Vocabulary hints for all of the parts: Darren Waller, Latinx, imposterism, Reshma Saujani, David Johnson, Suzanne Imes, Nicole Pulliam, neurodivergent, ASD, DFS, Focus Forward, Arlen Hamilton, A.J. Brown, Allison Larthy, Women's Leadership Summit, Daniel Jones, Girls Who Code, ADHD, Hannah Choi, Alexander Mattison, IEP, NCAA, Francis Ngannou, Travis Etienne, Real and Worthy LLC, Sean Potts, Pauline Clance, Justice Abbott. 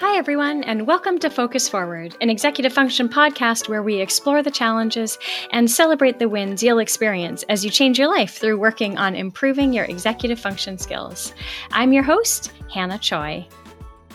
Hi, everyone, and welcome to Focus Forward, an executive function podcast where we explore the challenges and celebrate the wins you'll experience as you change your life through working on improving your executive function skills. I'm your host, Hannah Choi.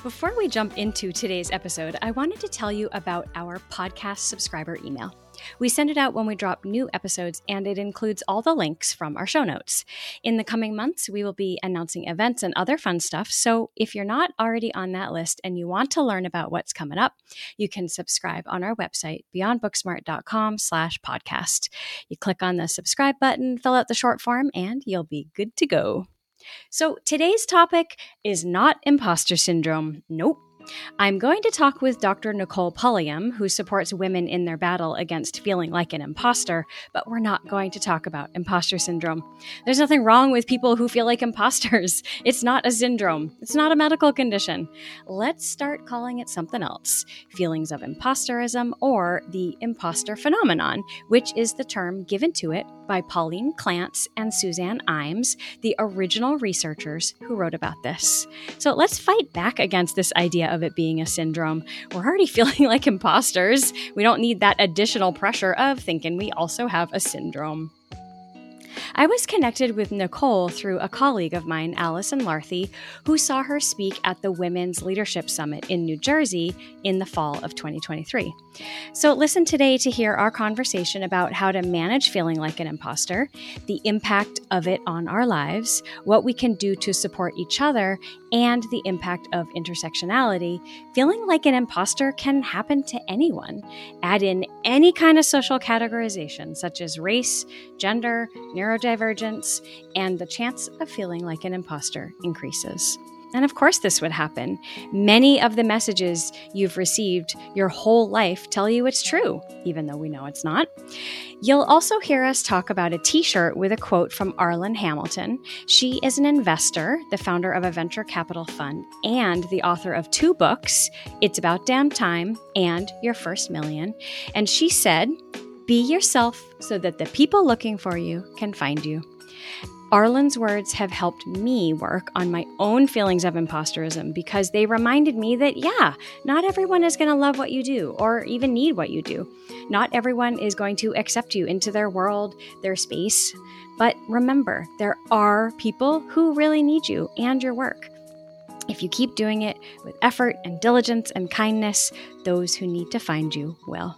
Before we jump into today's episode, I wanted to tell you about our podcast subscriber email. We send it out when we drop new episodes, and it includes all the links from our show notes. In the coming months, we will be announcing events and other fun stuff, so if you're not already on that list and you want to learn about what's coming up, you can subscribe on our website, beyondbooksmart.com/podcast. You click on the subscribe button, fill out the short form, and you'll be good to go. So today's topic is not imposter syndrome. Nope. I'm going to talk with Dr. Nicole Pulliam, who supports women in their battle against feeling like an imposter, but we're not going to talk about imposter syndrome. There's nothing wrong with people who feel like imposters. It's not a syndrome. It's not a medical condition. Let's start calling it something else, feelings of imposterism or the imposter phenomenon, which is the term given to it by Pauline Clance and Suzanne Imes, the original researchers who wrote about this. So let's fight back against this idea of it being a syndrome. We're already feeling like imposters. We don't need that additional pressure of thinking we also have a syndrome. I was connected with Nicole through a colleague of mine, Allison Larthy, who saw her speak at the Women's Leadership Summit in New Jersey in the fall of 2023. So listen today to hear our conversation about how to manage feeling like an imposter, the impact of it on our lives, what we can do to support each other, and the impact of intersectionality. Feeling like an imposter can happen to anyone. Add in any kind of social categorization, such as race, gender, neurodivergence, and the chance of feeling like an imposter increases. And of course this would happen. Many of the messages you've received your whole life tell you it's true, even though we know it's not. You'll also hear us talk about a t-shirt with a quote from Arlen Hamilton. She is an investor, the founder of a venture capital fund, and the author of two books, It's About Damn Time and Your First Million. And she said, "Be yourself so that the people looking for you can find you." Arlen's words have helped me work on my own feelings of imposterism because they reminded me that, not everyone is going to love what you do or even need what you do. Not everyone is going to accept you into their world, their space. But remember, there are people who really need you and your work. If you keep doing it with effort and diligence and kindness, those who need to find you will.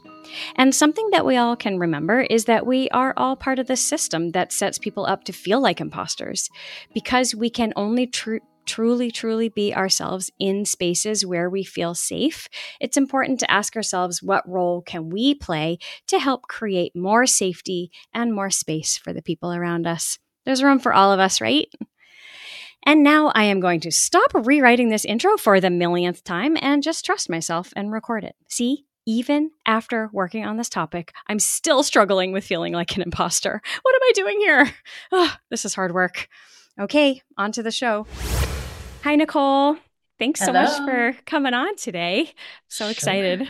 And something that we all can remember is that we are all part of the system that sets people up to feel like imposters, because we can only truly be ourselves in spaces where we feel safe. It's important to ask ourselves, what role can we play to help create more safety and more space for the people around us? There's room for all of us, right? And now I am going to stop rewriting this intro for the millionth time and just trust myself and record it. See? Even after working on this topic, I'm still struggling with feeling like an imposter. What am I doing here? Oh, this is hard work. Okay, on to the show. Hi, Nicole. Thanks so much for coming on today. So excited.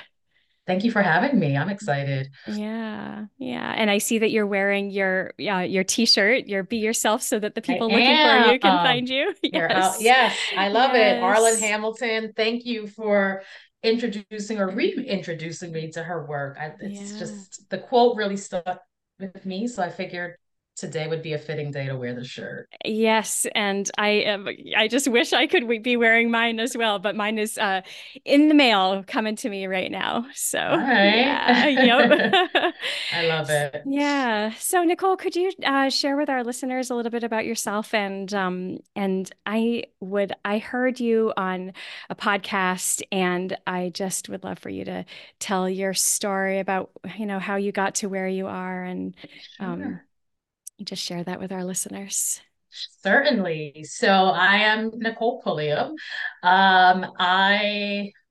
Thank you for having me. I'm excited. Yeah. And I see that you're wearing your t-shirt, your Be Yourself so that the people looking for you can find you. Yes. Yes, I love it. Arlen Hamilton, thank you for introducing or reintroducing me to her work. Just the quote really stuck with me, so I figured today would be a fitting day to wear the shirt. Yes, and I just wish I could be wearing mine as well, but mine is in the mail coming to me right now. So, all right. I love it. Yeah. So, Nicole, could you share with our listeners a little bit about yourself? And I heard you on a podcast, and I just would love for you to tell your story about how you got to where you are, and sure. Just share that with our listeners. Certainly. So I am Nicole Pulliam.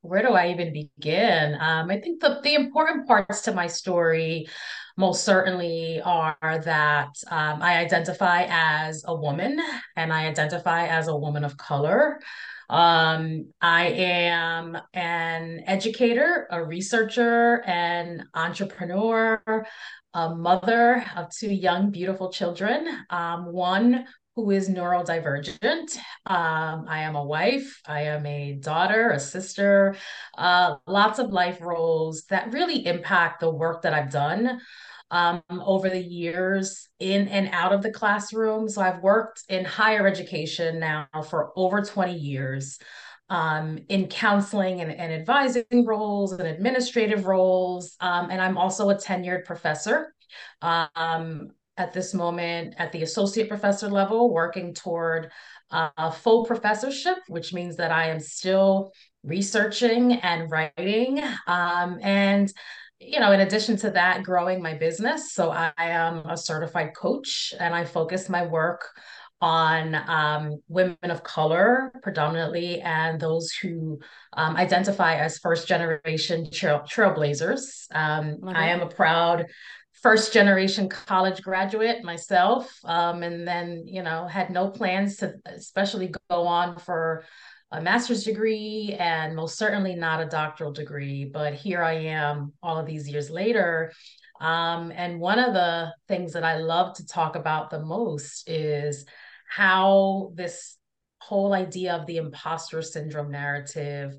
Where do I even begin? I think the important parts to my story most certainly are that I identify as a woman, and I identify as a woman of color. I am an educator, a researcher, an entrepreneur, a mother of two young, beautiful children, one who is neurodivergent. I am a wife, I am a daughter, a sister, lots of life roles that really impact the work that I've done over the years in and out of the classroom. So I've worked in higher education now for over 20 years in counseling and advising roles and administrative roles. And I'm also a tenured professor. At this moment at the associate professor level, working toward a full professorship, which means that I am still researching and writing. And, you know, in addition to that, growing my business. So I am a certified coach, and I focus my work on women of color predominantly, and those who identify as first generation trailblazers. I am a proud first generation college graduate myself, and then, you know, had no plans to especially go on for a master's degree, and most certainly not a doctoral degree. But here I am all of these years later. And one of the things that I love to talk about the most is how this whole idea of the imposter syndrome narrative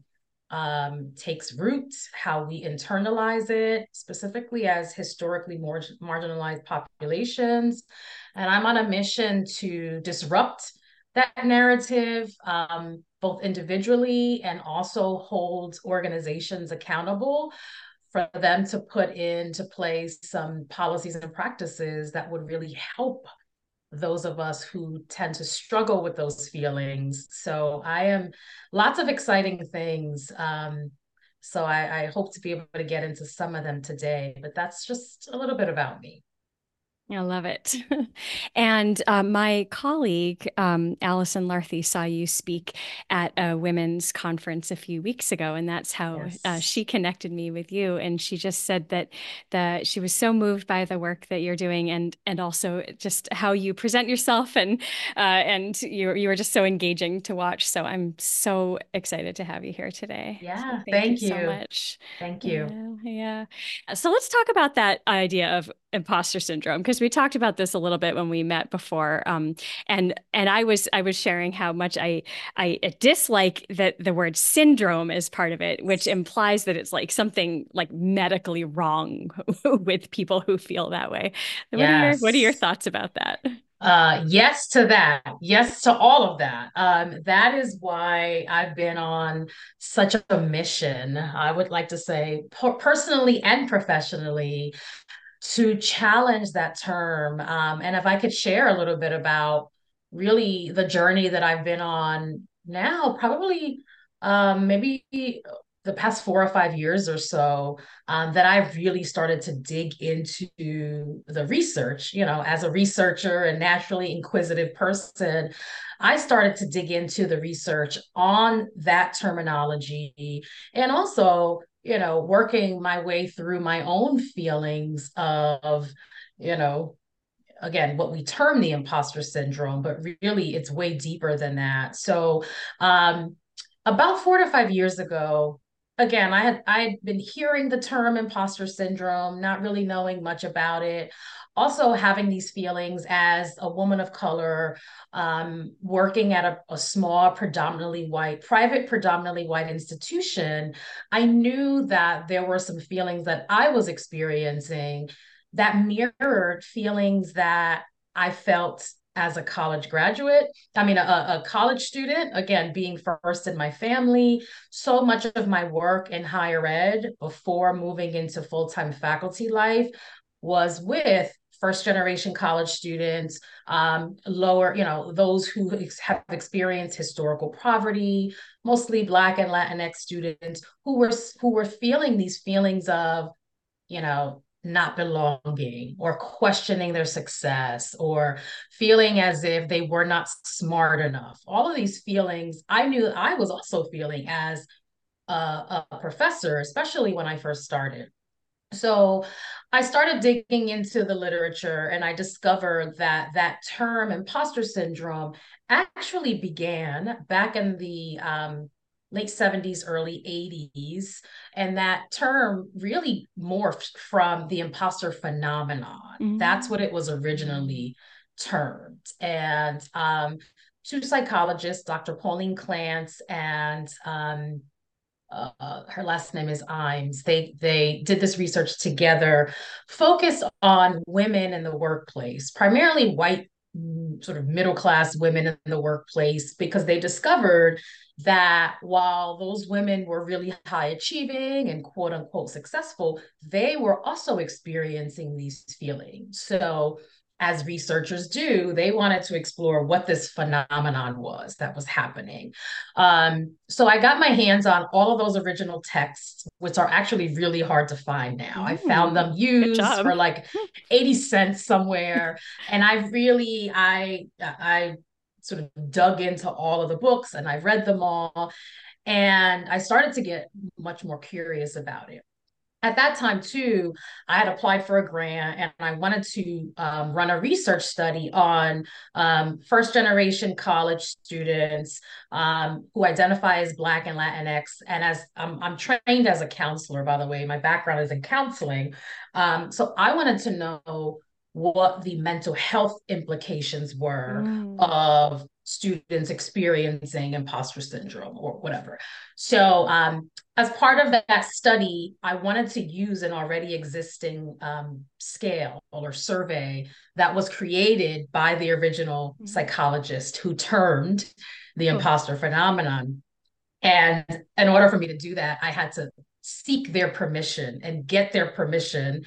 takes root, how we internalize it, specifically as historically more marginalized populations. And I'm on a mission to disrupt that narrative, both individually, and also hold organizations accountable for them to put into place some policies and practices that would really help those of us who tend to struggle with those feelings. So I am lots of exciting things. So I hope to be able to get into some of them today, but that's just a little bit about me. I love it. And my colleague, Allison Larthy, saw you speak at a women's conference a few weeks ago, and that's how she connected me with you. And she just said that she was so moved by the work that you're doing, and also just how you present yourself, and you are just so engaging to watch. So I'm so excited to have you here today. Yeah, so thank you so much. Thank you. Yeah. So let's talk about that idea of imposter syndrome, because we talked about this a little bit when we met before, and I was sharing how much I dislike that the word syndrome is part of it, which implies that it's like something like medically wrong with people who feel that way. What are your thoughts about that? Yes to that. Yes to all of that. That is why I've been on such a mission, I would like to say, personally and professionally, to challenge that term. And if I could share a little bit about really the journey that I've been on now, probably maybe the past 4 or 5 years or so, that I've really started to dig into the research. You know, as a researcher and naturally inquisitive person, I started to dig into the research on that terminology, and also, you know, working my way through my own feelings of, you know, again, what we term the imposter syndrome, but really it's way deeper than that. So about 4 to 5 years ago, again, I had been hearing the term imposter syndrome, not really knowing much about it. Also having these feelings as a woman of color, working at a small, predominantly white institution, I knew that there were some feelings that I was experiencing that mirrored feelings that I felt as a college graduate, a college student, again, being first in my family. So much of my work in higher ed before moving into full-time faculty life was with first-generation college students, those who have experienced historical poverty, mostly Black and Latinx students who were feeling these feelings of, you know, not belonging, or questioning their success, or feeling as if they were not smart enough. All of these feelings I knew I was also feeling as a professor, especially when I first started. So I started digging into the literature, and I discovered that that term imposter syndrome actually began back in the late 70s, early 80s. And that term really morphed from the imposter phenomenon. Mm-hmm. That's what it was originally turned. And two psychologists, Dr. Pauline Clance and her last name is Imes. They did this research together, focused on women in the workplace, primarily white, sort of middle-class women in the workplace, because they discovered that while those women were really high achieving and quote unquote successful, they were also experiencing these feelings. So as researchers do, they wanted to explore what this phenomenon was that was happening. So I got my hands on all of those original texts, which are actually really hard to find now. I found them used for like 80 cents somewhere. And I sort of dug into all of the books and I read them all. And I started to get much more curious about it. At that time, too, I had applied for a grant and I wanted to run a research study on first-generation college students who identify as Black and Latinx. And as I'm trained as a counselor, by the way, my background is in counseling. So I wanted to know what the mental health implications were of students experiencing imposter syndrome or whatever. So as part of that study, I wanted to use an already existing scale or survey that was created by the original psychologist who termed the imposter phenomenon. And in order for me to do that, I had to seek their permission and get their permission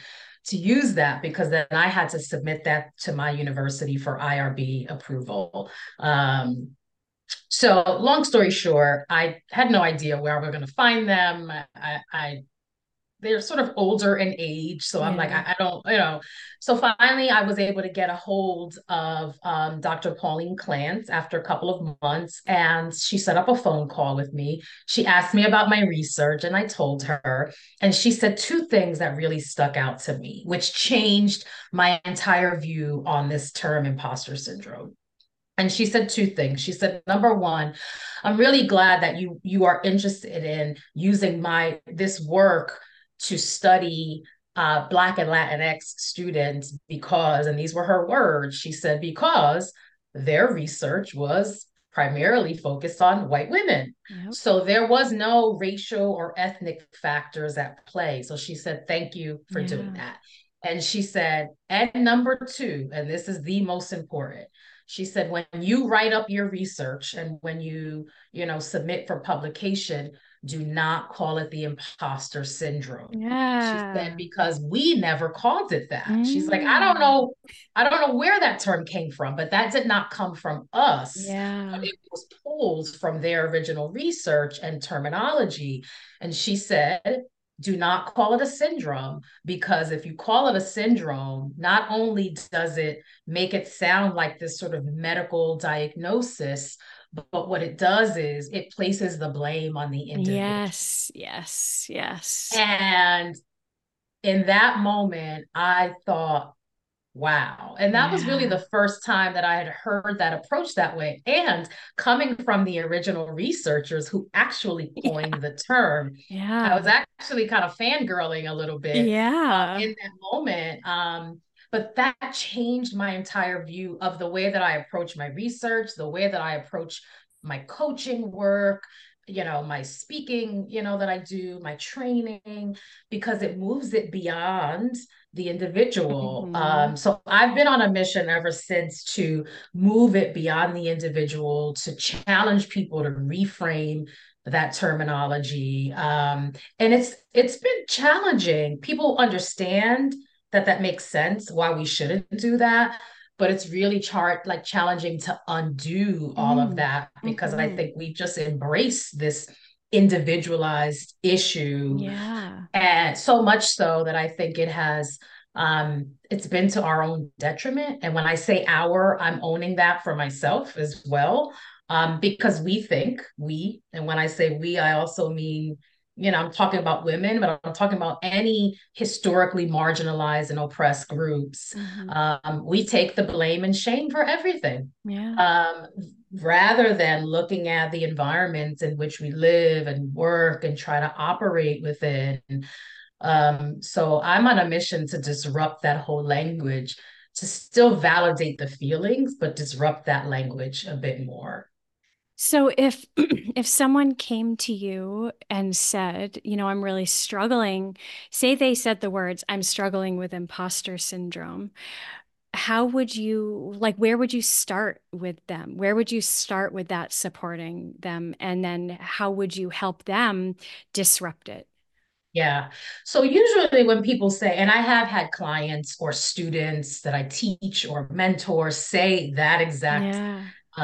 to use that, because then I had to submit that to my university for IRB approval. So long story short, I had no idea where we were going to find them. They're sort of older in age. So I'm like, I don't, you know. So finally, I was able to get a hold of Dr. Pauline Clance after a couple of months. And she set up a phone call with me. She asked me about my research and I told her. And she said two things that really stuck out to me, which changed my entire view on this term imposter syndrome. And she said two things. She said, number one, I'm really glad that you are interested in using this work to study Black and Latinx students because, and these were her words, she said, because their research was primarily focused on white women. Yep. So there was no racial or ethnic factors at play. So she said, thank you for doing that. And she said, and number two, and this is the most important, she said, when you write up your research and when you submit for publication, do not call it the imposter syndrome. Yeah. She said, because we never called it that. Mm. She's like, I don't know where that term came from, but that did not come from us. Yeah. It was pulled from their original research and terminology. And she said, do not call it a syndrome, because if you call it a syndrome, not only does it make it sound like this sort of medical diagnosis, but what it does is it places the blame on the individual. Yes. And in that moment, I thought, wow. And that was really the first time that I had heard that approach that way. And coming from the original researchers who actually coined the term, I was actually kind of fangirling a little bit in that moment. But that changed my entire view of the way that I approach my research, the way that I approach my coaching work, my speaking, that I do, my training, because it moves it beyond the individual. Mm-hmm. So I've been on a mission ever since to move it beyond the individual, to challenge people to reframe that terminology. And it's been challenging. People understand that makes sense, why we shouldn't do that. But it's really challenging to undo all of that, because I think we just embrace this individualized issue. Yeah. And so much so that I think it has, it's been to our own detriment. And when I say our, I'm owning that for myself as well, because and when I say we, I also mean, I'm talking about women, but I'm talking about any historically marginalized and oppressed groups. Mm-hmm. We take the blame and shame for everything, rather than looking at the environments in which we live and work and try to operate within. So I'm on a mission to disrupt that whole language, to still validate the feelings, but disrupt that language a bit more. So if someone came to you and said, you know, I'm really struggling, say they said the words, I'm struggling with imposter syndrome, how would you, like, where would you start with them? Where would you start with that supporting them? And then how would you help them disrupt it? Yeah. So usually when people say, and I have had clients or students that I teach or mentor say that exact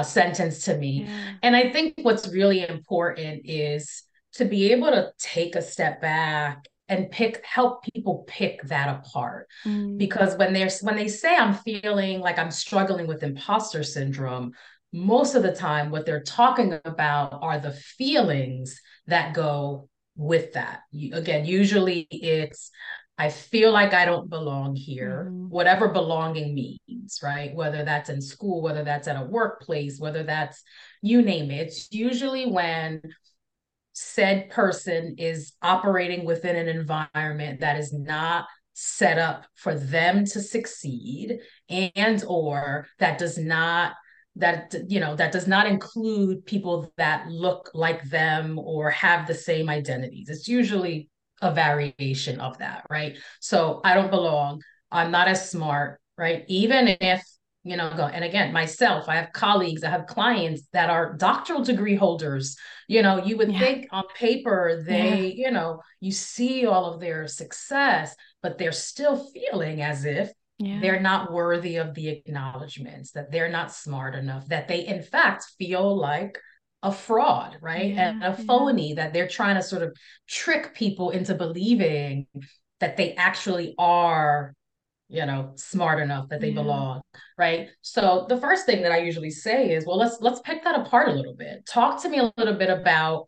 sentence to me. Yeah. And I think what's really important is to be able to take a step back and help people pick that apart. Mm. Because when they say I'm feeling like I'm struggling with imposter syndrome, most of the time what they're talking about are the feelings that go with that. Again, usually it's, I feel like I don't belong here, mm-hmm. whatever belonging means, right? Whether that's in school, whether that's at a workplace, whether that's, you name it. It's usually when said person is operating within an environment that is not set up for them to succeed, and or that does not include people that look like them or have the same identities. It's usually a variation of that, right? So I don't belong, I'm not as smart, right? Even if, you know, and again, myself, I have colleagues, I have clients that are doctoral degree holders. You know, you would think on paper, they, you know, you see all of their success, but they're still feeling as if they're not worthy of the acknowledgments, that they're not smart enough, that they in fact feel like a fraud, right? And a phony, that they're trying to sort of trick people into believing that they actually are, you know, smart enough, that they belong, right? So the first thing that I usually say is, well, let's pick that apart a little bit. Talk to me a little bit about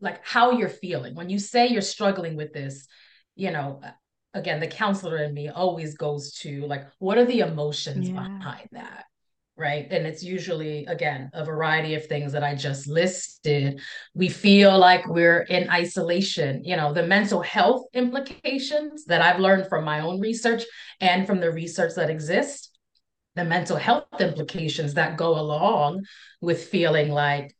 like how you're feeling. When you say you're struggling with this, you know, again, the counselor in me always goes to like, what are the emotions behind that, right? And it's usually, again, a variety of things that I just listed. We feel like we're in isolation, you know, the mental health implications that I've learned from my own research and from the research that exists, the mental health implications that go along with feeling like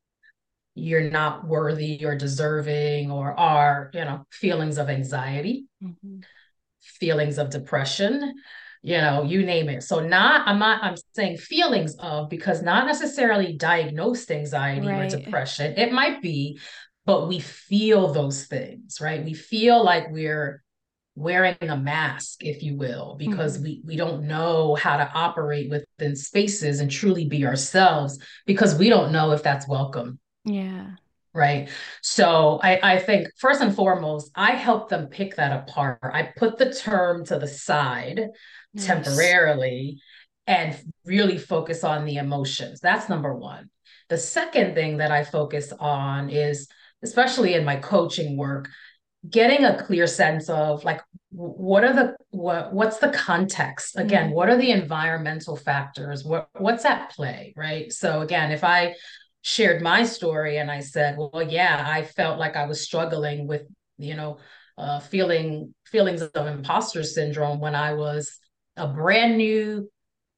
you're not worthy or deserving, or are, you know, feelings of anxiety, feelings of depression, you know, you name it. So I'm saying feelings of, because not necessarily diagnosed anxiety or depression. It might be, but we feel those things, right? We feel like we're wearing a mask, if you will, because we don't know how to operate within spaces and truly be ourselves, because we don't know if that's welcome. Yeah. Right. So I think first and foremost, I help them pick that apart. I put the term to the side temporarily and really focus on the emotions. That's number one. The second thing that I focus on is, especially in my coaching work, getting a clear sense of like, what's the context? Again, what are the environmental factors? What's at play? Right. So again, if I shared my story and I said, well, yeah, I felt like I was struggling with, you know, feelings of imposter syndrome when I was a brand new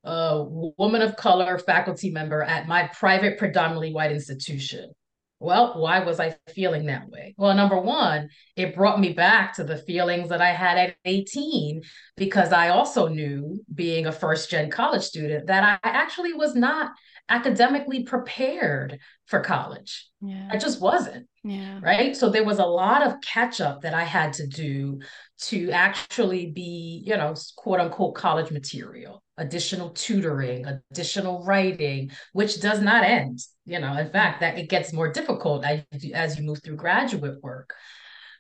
woman of color faculty member at my private, predominantly white institution. Well, why was I feeling that way? Well, number one, it brought me back to the feelings that I had at 18, because I also knew, being a first-gen college student, that I actually was not academically prepared for college. I just wasn't, right? So there was a lot of catch up that I had to do to actually be, you know, quote unquote college material, additional tutoring, additional writing, which does not end, you know, in fact, that it gets more difficult as you move through graduate work.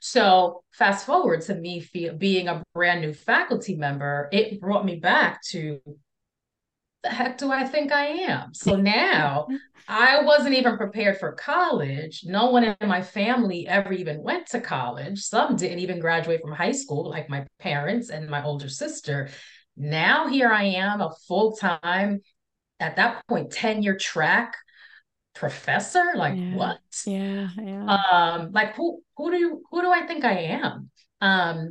So fast forward to me being a brand new faculty member, it brought me back to, the heck do I think I am? So now I wasn't even prepared for college. No one in my family ever even went to college. Some didn't even graduate from high school, like my parents and my older sister. Now here I am, a full-time, at that point, 10-year track professor. Like what? Like who do I think I am?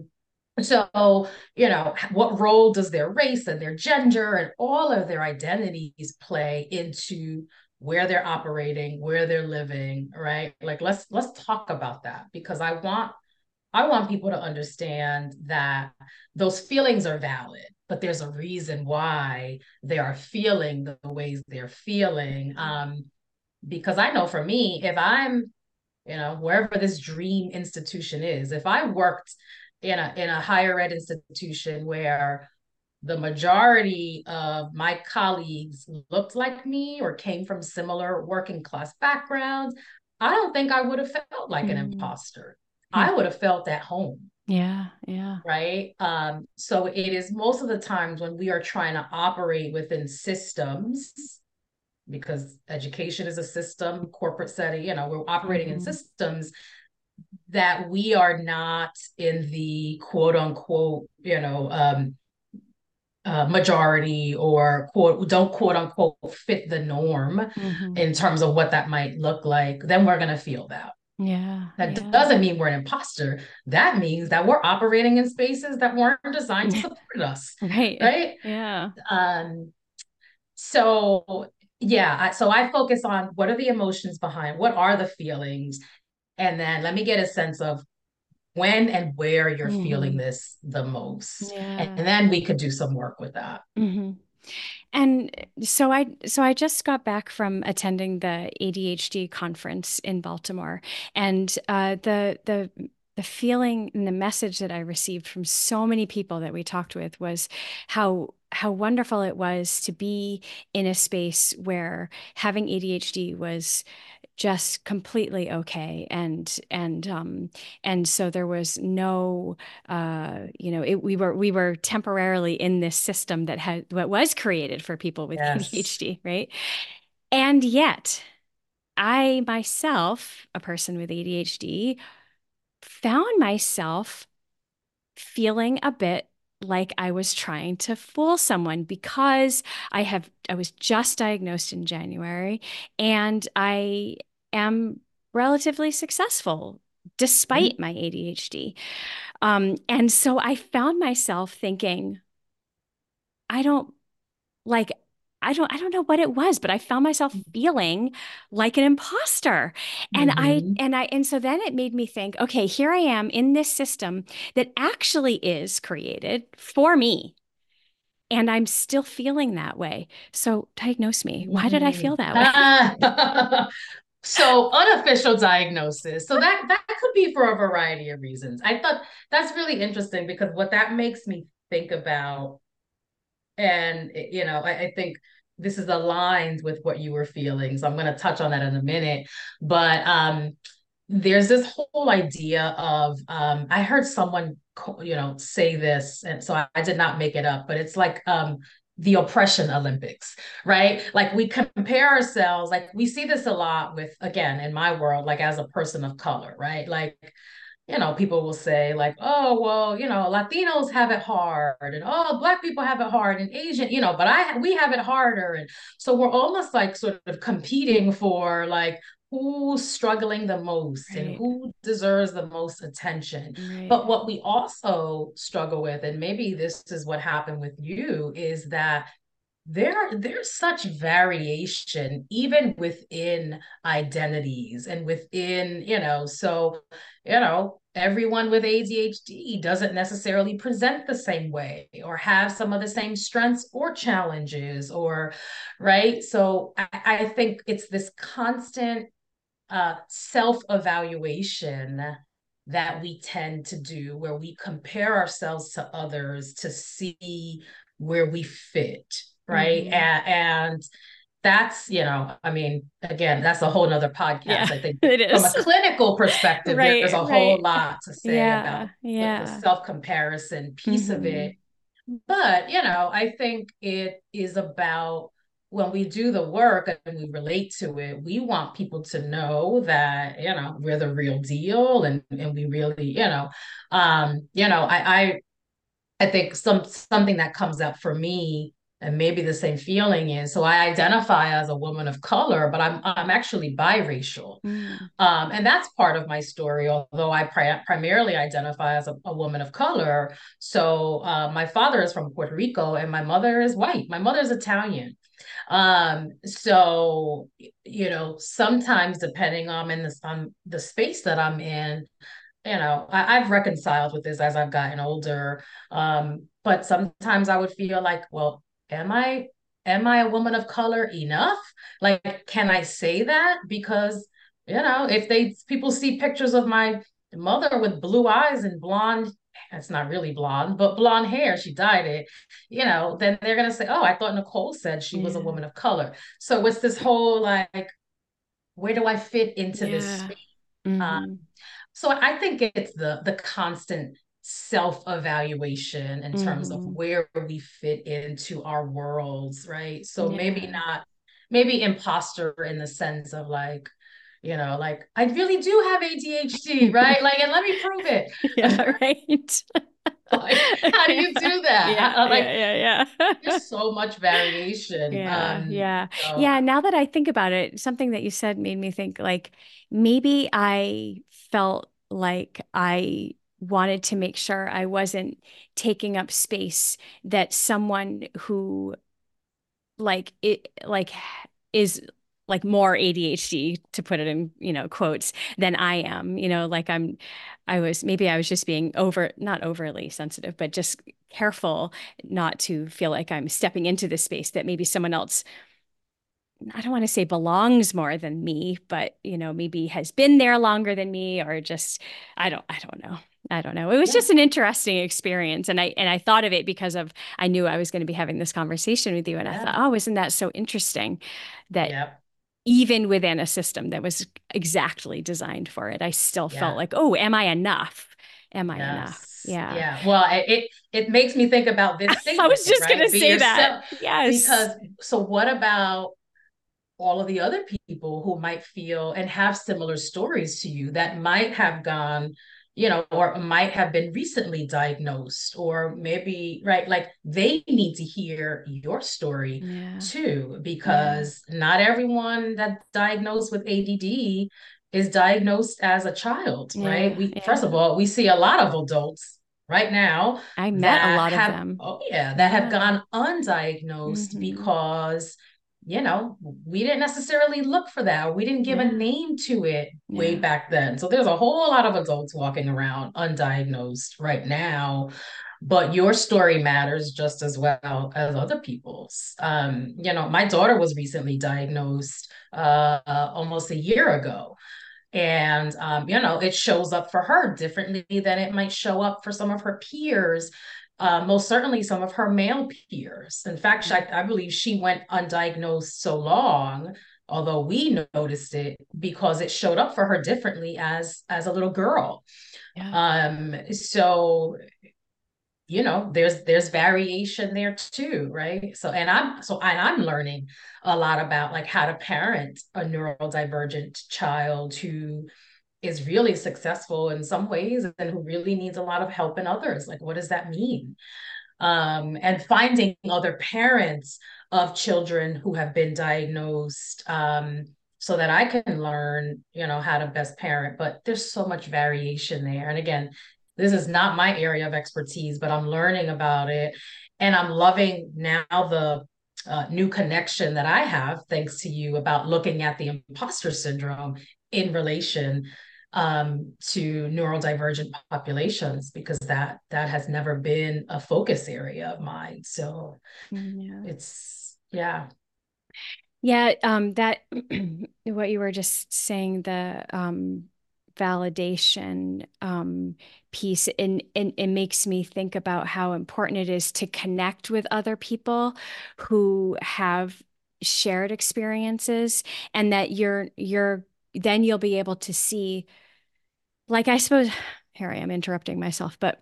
So, you know, what role does their race and their gender and all of their identities play into where they're operating, where they're living, right? Like, let's talk about that, because I want people to understand that those feelings are valid, but there's a reason why they are feeling the ways they're feeling. Because I know for me, if I'm, you know, wherever this dream institution is, if I worked in a higher ed institution where the majority of my colleagues looked like me or came from similar working class backgrounds, I don't think I would have felt like an imposter. I would have felt at home. Yeah. Right. So it is most of the times when we are trying to operate within systems, because education is a system, corporate setting, you know, we're operating in systems, that we are not in the quote unquote, you know, majority, or don't quote unquote fit the norm in terms of what that might look like, then we're going to feel that. That doesn't mean we're an imposter. That means that we're operating in spaces that weren't designed to support us. Right. Yeah. So I focus on what are the emotions behind, what are the feelings? And then let me get a sense of when and where you're feeling this the most. Yeah. And then we could do some work with that. Mm-hmm. And so I just got back from attending the ADHD conference in Baltimore, and the feeling and the message that I received from so many people that we talked with was how wonderful it was to be in a space where having ADHD was just completely okay. And so there was no, we were temporarily in this system that was created for people with ADHD, right? And yet I myself, a person with ADHD, found myself feeling a bit like I was trying to fool someone, because I was just diagnosed in January, and I am relatively successful despite my ADHD. And so I found myself thinking, I don't know what it was, but I found myself feeling like an imposter. And so then it made me think, okay, here I am in this system that actually is created for me, and I'm still feeling that way. So diagnose me. Why did I feel that way? So unofficial diagnosis. So that could be for a variety of reasons. I thought that's really interesting, because what that makes me think about, and, you know, I think this is aligned with what you were feeling. So I'm going to touch on that in a minute. But there's this whole idea of, I heard someone, say this, and so I did not make it up, but it's like the oppression Olympics, right? Like, we compare ourselves, like we see this a lot with, again, in my world, like as a person of color, right? Like, you know, people will say like, oh, well, you know, Latinos have it hard, and oh, Black people have it hard, and Asian, you know, but we have it harder. And so we're almost like sort of competing for like who's struggling the most and who deserves the most attention. Right. But what we also struggle with, and maybe this is what happened with you, is that there's such variation even within identities and within, everyone with ADHD doesn't necessarily present the same way or have some of the same strengths or challenges, or, right? So I think it's this constant self-evaluation that we tend to do, where we compare ourselves to others to see where we fit. Right. Mm-hmm. And that's, again, that's a whole nother podcast. Yeah, I think it is. From a clinical perspective, there's a whole lot to say about the self-comparison piece of it. But, I think it is about, when we do the work and we relate to it, we want people to know that, we're the real deal, and we really, I think something that comes up for me and maybe the same feeling in. So I identify as a woman of color, but I'm actually biracial. And that's part of my story, although I primarily identify as a woman of color. So my father is from Puerto Rico and my mother is white. My mother is Italian. So, you know, sometimes depending on the space that I'm in, you know, I've reconciled with this as I've gotten older. But sometimes I would feel like, well, am I a woman of color enough? Like, can I say that? Because, you know, if people see pictures of my mother with blue eyes and blonde, it's not really blonde, but blonde hair, she dyed it, you know, then they're going to say, oh, I thought Nicole said she was a woman of color. So it's this whole, like, where do I fit into this space? So I think it's the constant self-evaluation in terms of where we fit into our worlds, right? So maybe imposter in the sense of like, you know, like I really do have ADHD, right? Like, and let me prove it. Yeah, right. Like, how do you do that? There's so much variation. Now that I think about it, something that you said made me think, like, maybe I felt like I wanted to make sure I wasn't taking up space that someone who is like more ADHD, to put it in, you know, quotes, than I am, you know, like I was just being not overly sensitive, but just careful not to feel like I'm stepping into this space that maybe someone else, I don't want to say belongs more than me, but, you know, maybe has been there longer than me, or just, I don't know. It was just an interesting experience. And I thought of it because I knew I was going to be having this conversation with you. And I thought, oh, isn't that so interesting that even within a system that was exactly designed for it, I still felt like, oh, am I enough? Am I enough? Yeah. Well, it makes me think about this thing. I was just going to say yourself. That. Yes. So what about all of the other people who might feel and have similar stories to you that might have gone, you know, or might have been recently diagnosed, or maybe, right, like they need to hear your story too, because not everyone that's diagnosed with ADD is diagnosed as a child, right? First of all, we see a lot of adults right now. I met a lot of them. Oh yeah, that have gone undiagnosed because, you know, we didn't necessarily look for that, or we didn't give a name to it way back then. So there's a whole lot of adults walking around undiagnosed right now, but your story matters just as well as other people's. You know, my daughter was recently diagnosed almost a year ago. And, you know, it shows up for her differently than it might show up for some of her peers. Most certainly some of her male peers. In fact, I believe she went undiagnosed so long, although we noticed it, because it showed up for her differently as a little girl. So, you know, there's variation there too, right? So, and I'm learning a lot about like how to parent a neurodivergent child who is really successful in some ways and who really needs a lot of help in others. Like, what does that mean? And finding other parents of children who have been diagnosed so that I can learn, you know, how to best parent. But there's so much variation there. And again, this is not my area of expertise, but I'm learning about it. And I'm loving now the new connection that I have, thanks to you, about looking at the imposter syndrome in relation to neurodivergent populations, because that has never been a focus area of mine. So that what you were just saying, the validation piece, and it makes me think about how important it is to connect with other people who have shared experiences, and that you're then you'll be able to see, like, I suppose, here I am interrupting myself, but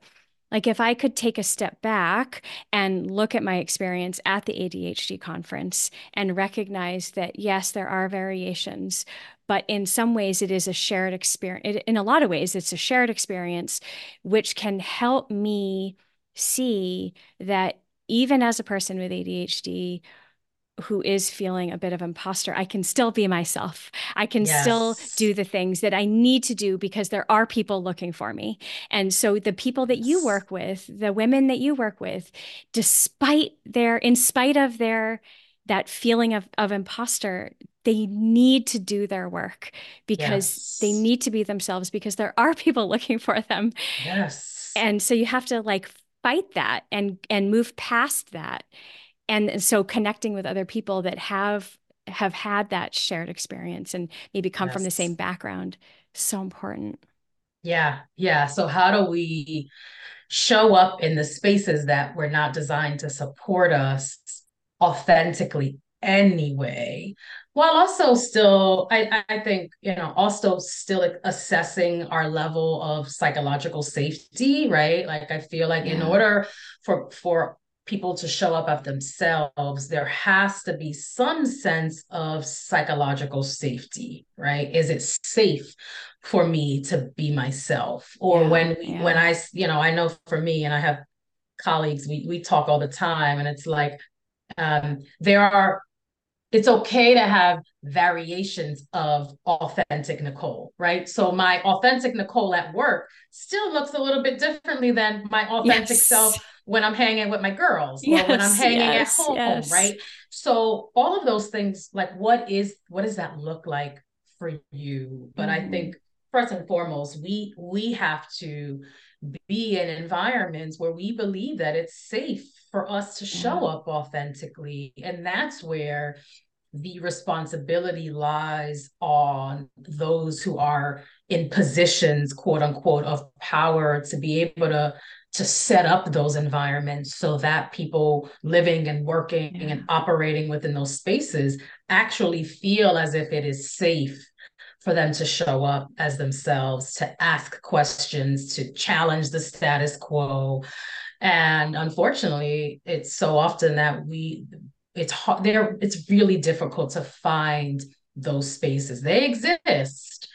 like if I could take a step back and look at my experience at the ADHD conference and recognize that, yes, there are variations, but in some ways it is a shared experience. In a lot of ways, it's a shared experience, which can help me see that even as a person with ADHD who is feeling a bit of imposter, I can still be myself. I can still do the things that I need to do because there are people looking for me. And so the people that you work with, the women that you work with, in spite of their that feeling of imposter, they need to do their work because they need to be themselves because there are people looking for them. Yes. And so you have to like fight that and move past that. And so connecting with other people that have had that shared experience and maybe come from the same background, so important. Yeah. Yeah. So how do we show up in the spaces that were not designed to support us authentically anyway, while also still, I think, you know, also still assessing our level of psychological safety, right? Like, I feel like in order for people to show up of themselves, there has to be some sense of psychological safety, right? Is it safe for me to be myself? Or when I, you know, I know for me, and I have colleagues, we talk all the time, and it's like, it's okay to have variations of authentic Nicole, right? So my authentic Nicole at work still looks a little bit differently than my authentic self when I'm hanging with my girls or when I'm hanging at home, right? So all of those things, like what does that look like for you? But I think first and foremost, we have to be in environments where we believe that it's safe for us to show up authentically. And that's where the responsibility lies on those who are in positions, quote unquote, of power to be able to set up those environments so that people living and working and operating within those spaces actually feel as if it is safe for them to show up as themselves, to ask questions, to challenge the status quo. And unfortunately, it's so often that it's really difficult to find those spaces. They exist,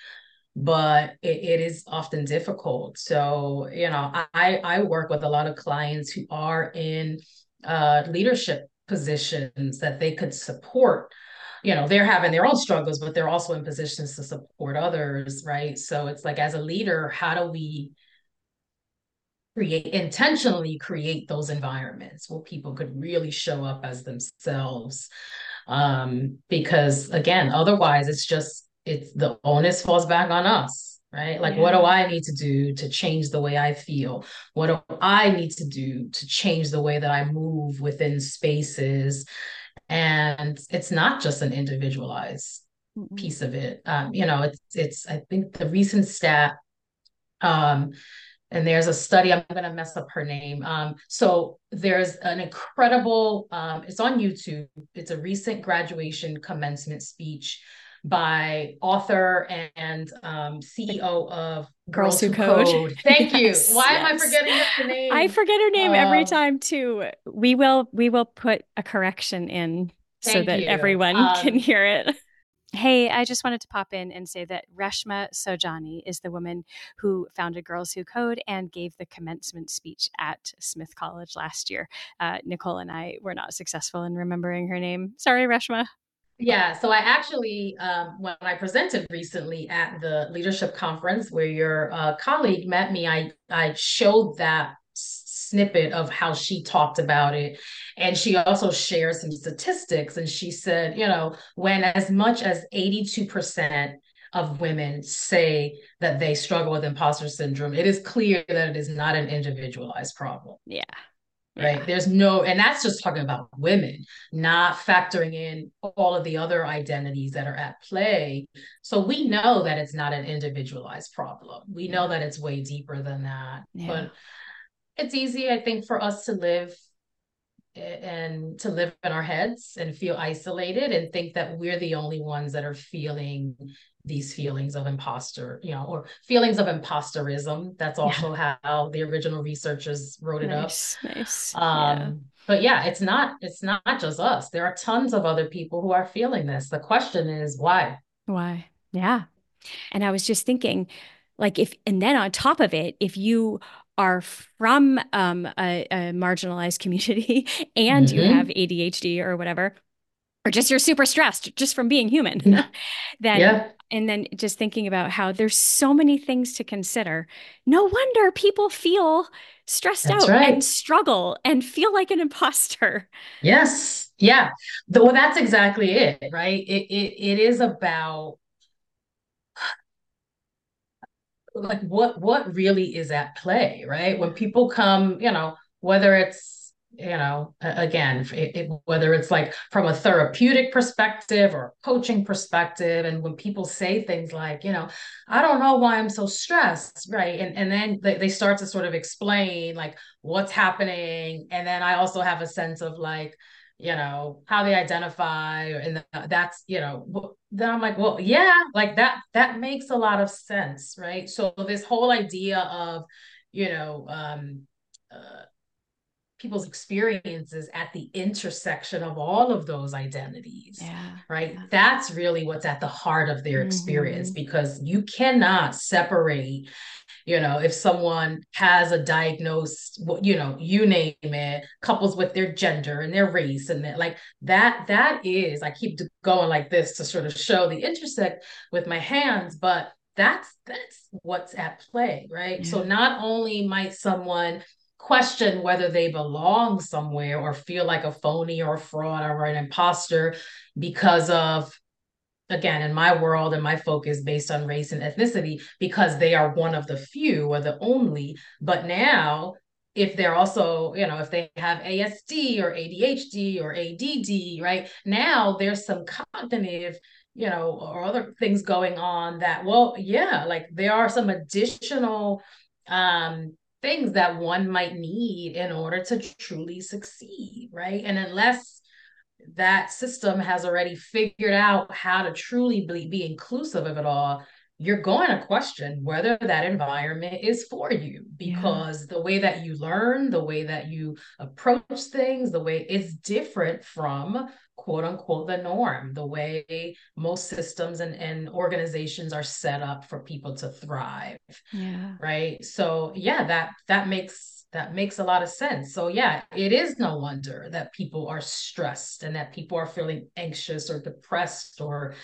but it is often difficult. So, you know, I work with a lot of clients who are in leadership positions that they could support. You know, they're having their own struggles, but they're also in positions to support others, right? So it's like, as a leader, how do we intentionally create those environments where people could really show up as themselves? Because again, otherwise it's the onus falls back on us, right? Like, what do I need to do to change the way I feel? What do I need to do to change the way that I move within spaces? And it's not just an individualized piece of it. You know, it's I think the recent stat, and there's a study, I'm going to mess up her name. So there's an incredible, it's on YouTube. It's a recent graduation commencement speech by author and CEO of Girls Who Code. Thank you. Why am I forgetting her name? I forget her name every time too. We will put a correction in so that everyone can hear it. Hey, I just wanted to pop in and say that Reshma Saujani is the woman who founded Girls Who Code and gave the commencement speech at Smith College last year. Nicole and I were not successful in remembering her name. Sorry, Reshma. Yeah. So I actually, when I presented recently at the leadership conference where your colleague met me, I showed that snippet of how she talked about it. And she also shared some statistics. And she said, you know, when as much as 82% of women say that they struggle with imposter syndrome, it is clear that it is not an individualized problem. Yeah. Right. There's no, and that's just talking about women, not factoring in all of the other identities that are at play. So we know that it's not an individualized problem. We know that it's way deeper than that. Yeah. But it's easy, I think, for us to live in our heads and feel isolated and think that we're the only ones that are feeling these feelings of imposter, you know, or feelings of imposterism. That's also how the original researchers wrote it up. Nice. But yeah, it's not just us. There are tons of other people who are feeling this. The question is why? Why? Yeah. And I was just thinking, like, if, and then on top of it, if you are from a marginalized community and you have ADHD or whatever, or just you're super stressed just from being human, and then just thinking about how there's so many things to consider. No wonder people feel stressed out and struggle and feel like an imposter. Yes. Yeah. Well, that's exactly it, right? It is about like what really is at play, right? When people come, whether it's, again, whether it's like from a therapeutic perspective or coaching perspective. And when people say things like, I don't know why I'm so stressed. Right. And then they start to sort of explain like what's happening. And then I also have a sense of like, how they identify, and that's, then I'm like, well, yeah, like that makes a lot of sense. Right. So this whole idea of, people's experiences at the intersection of all of those identities, right? Yeah. That's really what's at the heart of their experience, because you cannot separate, if someone has a diagnosed, you name it, couples with their gender and their race and their, like that is, I keep going like this to sort of show the intersect with my hands, but that's what's at play, right? Yeah. So not only might someone question whether they belong somewhere or feel like a phony or a fraud or an imposter because of, again, in my world and my focus based on race and ethnicity, because they are one of the few or the only, but now if they're also, if they have ASD or ADHD or ADD, right? Now there's some cognitive, or other things going on that, like there are some additional, things that one might need in order to truly succeed, right? And unless that system has already figured out how to truly be inclusive of it all, you're going to question whether that environment is for you, because the way that you learn, the way that you approach things, the way it's different from quote unquote the norm, the way most systems and organizations are set up for people to thrive. Yeah. Right. So that makes a lot of sense. So it is no wonder that people are stressed and that people are feeling anxious or depressed or,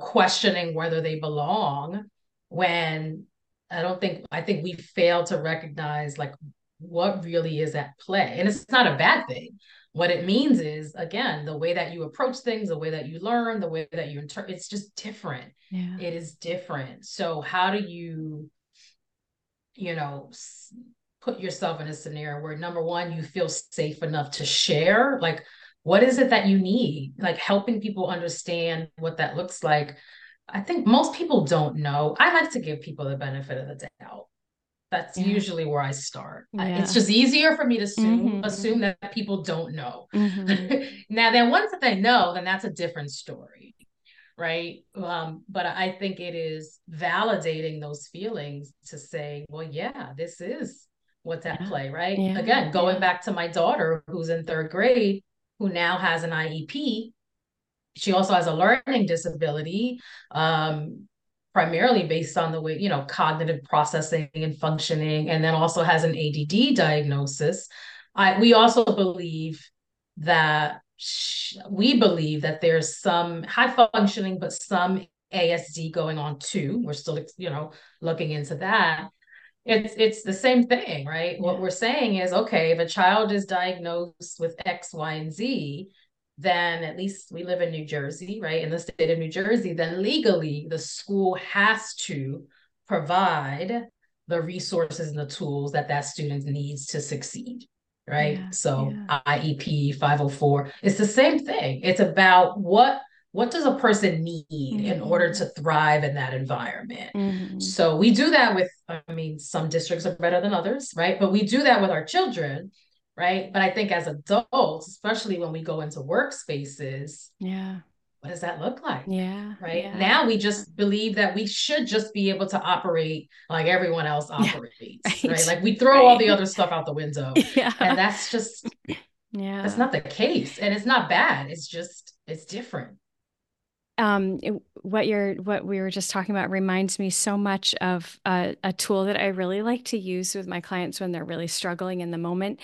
questioning whether they belong, when I think we fail to recognize like what really is at play. And it's not a bad thing. What it means is, again, the way that you approach things, the way that you learn, the way that you interpret, it's just different. Yeah. It is different. So how do you, put yourself in a scenario where, number one, you feel safe enough to share, like, what is it that you need? Like helping people understand what that looks like. I think most people don't know. I like to give people the benefit of the doubt. That's usually where I start. Yeah. It's just easier for me to assume that people don't know. Now, then once that they know, then that's a different story, right? But I think it is validating those feelings to say, well, yeah, this is what's at play, right? Yeah. Again, going back to my daughter who's in third grade, who now has an IEP. She also has a learning disability, primarily based on the way, cognitive processing and functioning, and then also has an ADD diagnosis. We also believe that there's some high functioning, but some ASD going on too. We're still, looking into that. It's the same thing, right? Yeah. What we're saying is, okay, if a child is diagnosed with X, Y, and Z, then at least we live in New Jersey, right? In the state of New Jersey, then legally the school has to provide the resources and the tools that student needs to succeed, right? Yeah, IEP, 504, it's the same thing. It's about what does a person need in order to thrive in that environment? So we do that with, some districts are better than others, right? But we do that with our children, right? But I think as adults, especially when we go into workspaces, what does that look like? Yeah. Right. Yeah. Now we just believe that we should just be able to operate like everyone else operates, right? Like we throw all the other stuff out the window, and that's just, that's not the case, and it's not bad. It's just, it's different. what we were just talking about reminds me so much of a tool that I really like to use with my clients when they're really struggling in the moment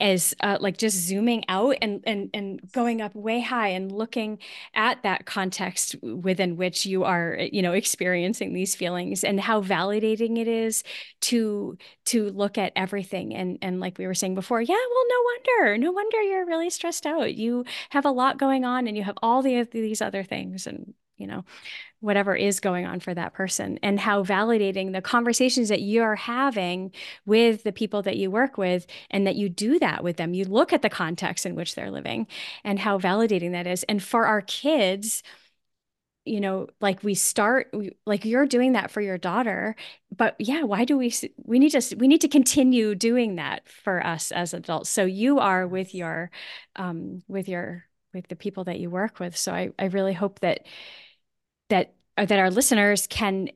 is like just zooming out and going up way high and looking at that context within which you are, you know, experiencing these feelings, and how validating it is to look at everything. And like we were saying before, yeah, well, no wonder you're really stressed out. You have a lot going on and you have all these other things and, you know, whatever is going on for that person, and how validating the conversations that you're having with the people that you work with, and that you do that with them. You look at the context in which they're living and how validating that is. And for our kids, you know, like like you're doing that for your daughter, but yeah, why do we need to continue doing that for us as adults. So you are with the people that you work with. So I really hope that our listeners can,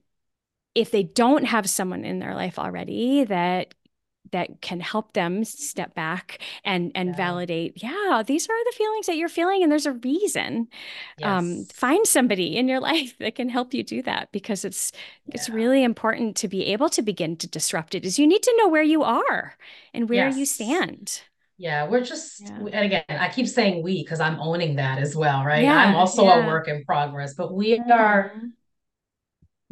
if they don't have someone in their life already that can help them step back and validate, these are the feelings that you're feeling and there's a reason. Yes. Find somebody in your life that can help you do that, because it's really important to be able to begin to disrupt it. Is you need to know where you are and where you stand. Yeah, and again, I keep saying we, because I'm owning that as well, right? Yeah, I'm also a work in progress, but we are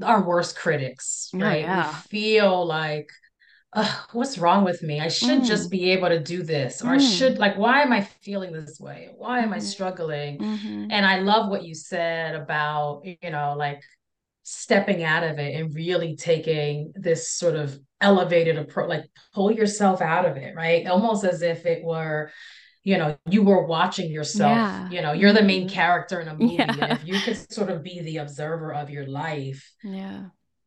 our worst critics, right? We feel like, what's wrong with me? I should just be able to do this, or I should, like, why am I feeling this way? Why am I struggling? Mm-hmm. And I love what you said about, you know, like stepping out of it and really taking this sort of elevated approach, like pull yourself out of it, right? Almost as if it were, you know, you were watching yourself, you know, you're the main character in a movie. And if you could sort of be the observer of your life,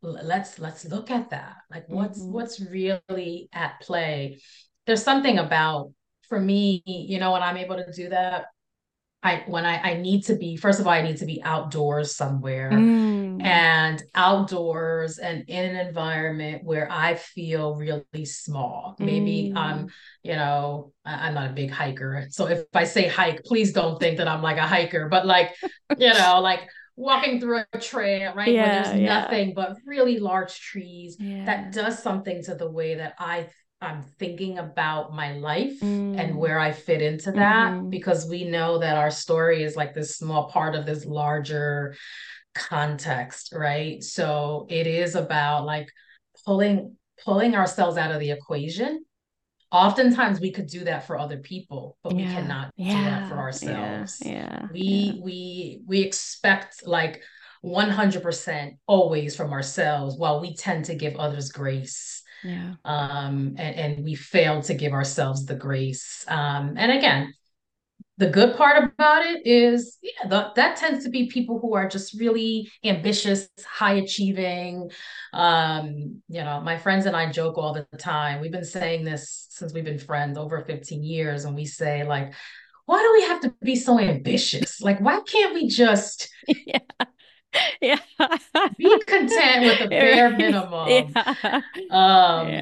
let's look at that. Like what's really at play. There's something about, for me, you know, when I'm able to do that, I need to be outdoors somewhere and outdoors and in an environment where I feel really small. Maybe I'm not a big hiker. So if I say hike, please don't think that I'm like a hiker, but like, you know, like walking through a trail, right? Where there's nothing but really large trees. Yeah. That does something to the way that I'm thinking about my life and where I fit into that, because we know that our story is like this small part of this larger context, right? So it is about like pulling ourselves out of the equation. Oftentimes we could do that for other people, but we cannot do that for ourselves. We expect like 100% always from ourselves, while we tend to give others grace. And we fail to give ourselves the grace. And again, the good part about it is that tends to be people who are just really ambitious, high achieving. You know, my friends and I joke all the time. We've been saying this since we've been friends over 15 years. And we say like, why do we have to be so ambitious? Like, why can't we just... be content with the bare minimum.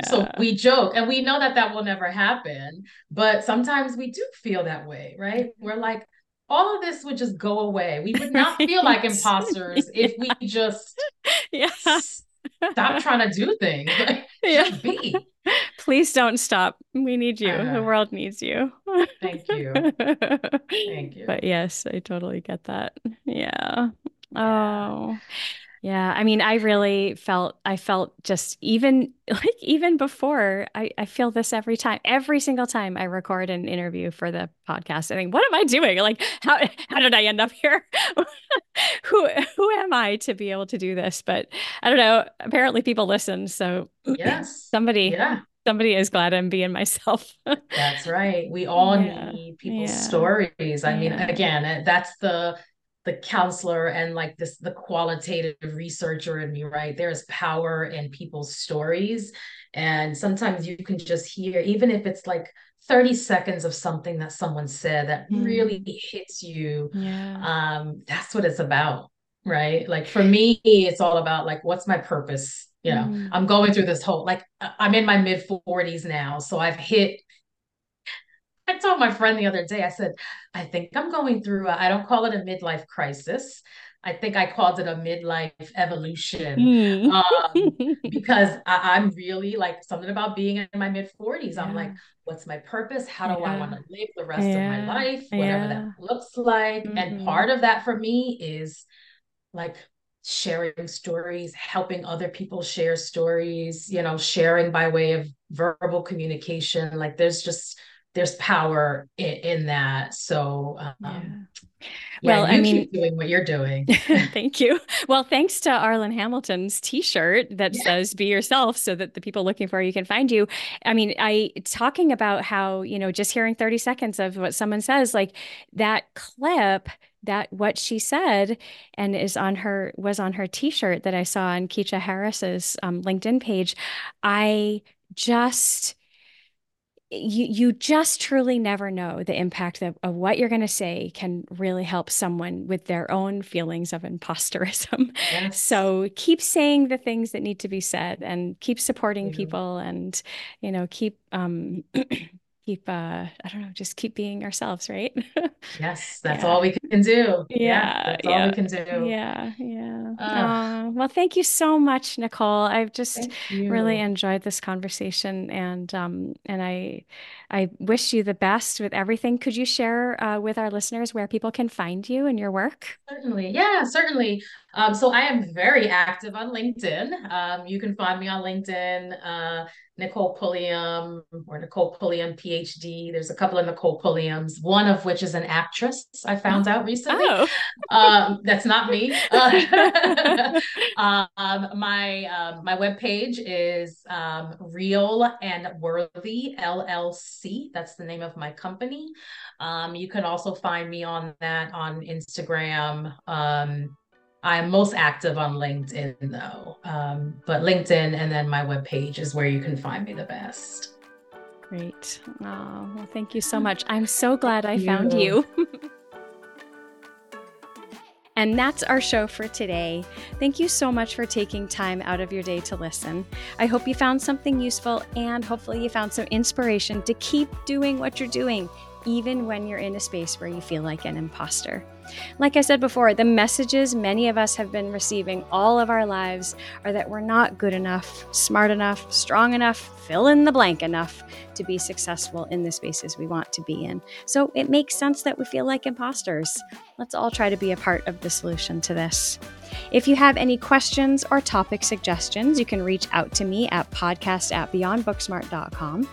So we joke, and we know that will never happen, but sometimes we do feel that way, right? We're like, all of this would just go away. We would not feel like imposters if we just stop trying to do things. Like, just be. Please don't stop. We need you. The world needs you. Thank you. But yes, I totally get that. Yeah. Oh, yeah. I mean, I felt just even before, I feel this every time, every single time I record an interview for the podcast. I think, what am I doing? Like, how did I end up here? Who am I to be able to do this? But I don't know. Apparently people listen. So somebody is glad I'm being myself. That's right. We all need people's stories. I mean, again, that's the counselor and like this, the qualitative researcher in me, right? There is power in people's stories. And sometimes you can just hear, even if it's like 30 seconds of something that someone said that really hits you. Yeah. That's what it's about, right? Like for me, it's all about like, what's my purpose? You know, I'm going through this whole, like I'm in my mid 40s now. So I told my friend the other day, I said, I think I'm going through I don't call it a midlife crisis. I think I called it a midlife evolution because I'm really like something about being in my mid 40s. Yeah. I'm like, what's my purpose? How do I want to live the rest of my life? Whatever that looks like. Mm-hmm. And part of that for me is like sharing stories, helping other people share stories, you know, sharing by way of verbal communication. Like there's power in that. So, well, I mean, keep doing what you're doing. Thank you. Well, thanks to Arlen Hamilton's t-shirt that says be yourself so that the people looking for you can find you. I mean, talking about how, you know, just hearing 30 seconds of what someone says, like that clip, that what she said and was on her t-shirt that I saw on Keisha Harris's LinkedIn page. You just truly never know the impact of what you're going to say can really help someone with their own feelings of imposterism. Yes. So keep saying the things that need to be said and keep supporting people and, you know, keep, just keep being ourselves. Right. Yes. That's all we can do. That's all we can do. Well, thank you so much, Nicole. I've just really enjoyed this conversation and I wish you the best with everything. Could you share with our listeners where people can find you and your work? Certainly. Yeah, certainly. So I am very active on LinkedIn. You can find me on LinkedIn, Nicole Pulliam or Nicole Pulliam PhD. There's a couple of Nicole Pulliams, one of which is an actress I found out recently. Oh. That's not me. My webpage is Real and Worthy LLC. That's the name of my company. You can also find me on that on Instagram. I'm most active on LinkedIn though, but LinkedIn and then my webpage is where you can find me the best. Great. Oh, well, thank you so much. I'm so glad I found you. And that's our show for today. Thank you so much for taking time out of your day to listen. I hope you found something useful and hopefully you found some inspiration to keep doing what you're doing, even when you're in a space where you feel like an imposter. Like I said before, the messages many of us have been receiving all of our lives are that we're not good enough, smart enough, strong enough, fill in the blank enough to be successful in the spaces we want to be in. So it makes sense that we feel like imposters. Let's all try to be a part of the solution to this. If you have any questions or topic suggestions, you can reach out to me at podcast@beyondbooksmart.com.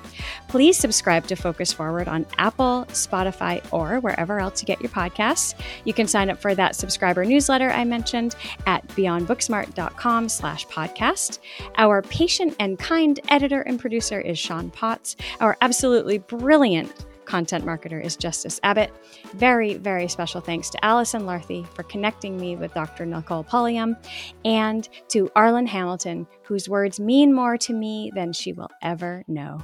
Please subscribe to Focus Forward on Apple, Spotify, or wherever else you get your podcasts. You can sign up for that subscriber newsletter I mentioned at beyondbooksmart.com/podcast. Our patient and kind editor and producer is Sean Potts. Our absolutely brilliant content marketer is Justice Abbott. Very, very special thanks to Allison Larthy for connecting me with Dr. Nicole Pulliam and to Arlen Hamilton, whose words mean more to me than she will ever know.